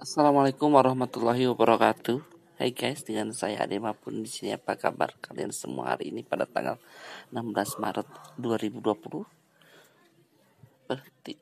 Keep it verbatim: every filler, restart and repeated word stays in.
Assalamualaikum warahmatullahi wabarakatuh. Hai guys, dengan saya Ademapun di sini. Apa kabar kalian semua hari ini pada tanggal enam belas Maret dua ribu dua puluh? Berarti